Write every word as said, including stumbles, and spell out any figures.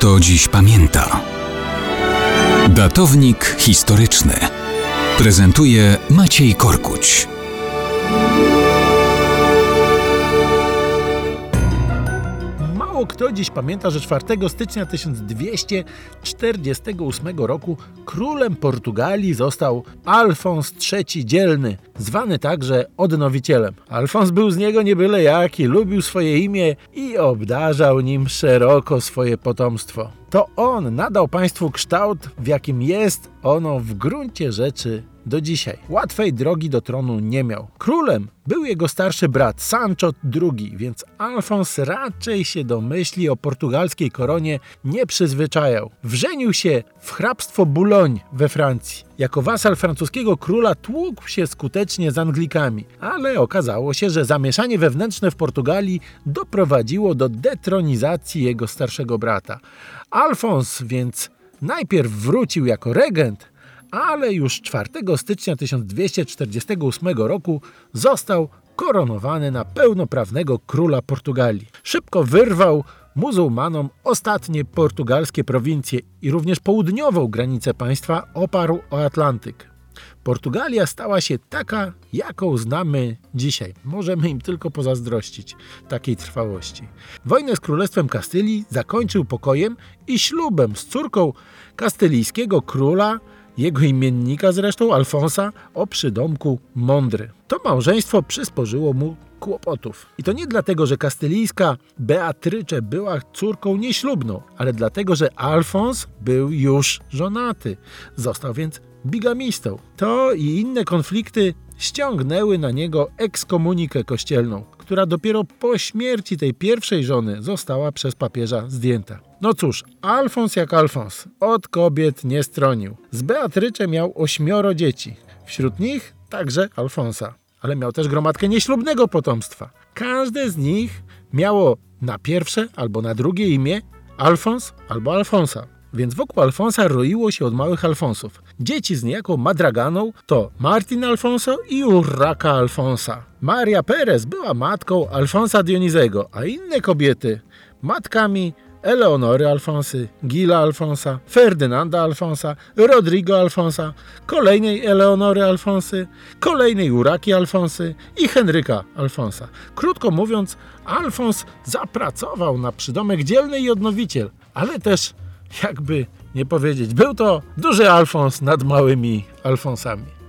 kto dziś pamięta. Datownik historyczny prezentuje Maciej Korkuć. Mało kto dziś pamięta, że czwartego stycznia tysiąc dwieście czterdziestego ósmego roku królem Portugalii został Alfons trzeci Dzielny, zwany także Odnowicielem. Alfons był z niego nie byle jaki, lubił swoje imię i obdarzał nim szeroko swoje potomstwo. To on nadał państwu kształt, w jakim jest ono w gruncie rzeczy do dzisiaj. Łatwej drogi do tronu nie miał. Królem był jego starszy brat, Sancho drugi, więc Alfons raczej się do myśli o portugalskiej koronie nie przyzwyczajał. Wrzenił się w hrabstwo Boulogne we Francji. Jako wasal francuskiego króla tłukł się skutecznie z Anglikami, ale okazało się, że zamieszanie wewnętrzne w Portugalii doprowadziło do detronizacji jego starszego brata. Alfons więc najpierw wrócił jako regent, ale już czwartego stycznia tysiąc dwieście czterdziestego ósmego roku został koronowany na pełnoprawnego króla Portugalii. Szybko wyrwał muzułmanom ostatnie portugalskie prowincje i również południową granicę państwa oparł o Atlantyk. Portugalia stała się taka, jaką znamy dzisiaj. Możemy im tylko pozazdrościć takiej trwałości. Wojnę z Królestwem Kastylii zakończył pokojem i ślubem z córką kastylijskiego króla, jego imiennika zresztą, Alfonsa, o przydomku Mądry. To małżeństwo przysporzyło mu kłopotów. I to nie dlatego, że kastylijska Beatrycze była córką nieślubną, ale dlatego, że Alfons był już żonaty. Został więc bigamistą. To i inne konflikty ściągnęły na niego ekskomunikę kościelną, która dopiero po śmierci tej pierwszej żony została przez papieża zdjęta. No cóż, Alfons jak Alfons, od kobiet nie stronił. Z Beatrycze miał ośmioro dzieci, wśród nich także Alfonsa, ale miał też gromadkę nieślubnego potomstwa. Każde z nich miało na pierwsze albo na drugie imię Alfons albo Alfonsa, więc wokół Alfonsa roiło się od małych Alfonsów. Dzieci z niejaką Madraganą to Martin Alfonso i Urraka Alfonsa. Maria Perez była matką Alfonsa Dionizego, a inne kobiety matkami Eleonory Alfonsy, Gila Alfonsa, Ferdynanda Alfonsa, Rodrigo Alfonsa, kolejnej Eleonory Alfonsy, kolejnej Urraki Alfonsy i Henryka Alfonsa. Krótko mówiąc, Alfons zapracował na przydomek Dzielny i Odnowiciel, ale też, jakby nie powiedzieć, był to duży Alfons nad małymi Alfonsami.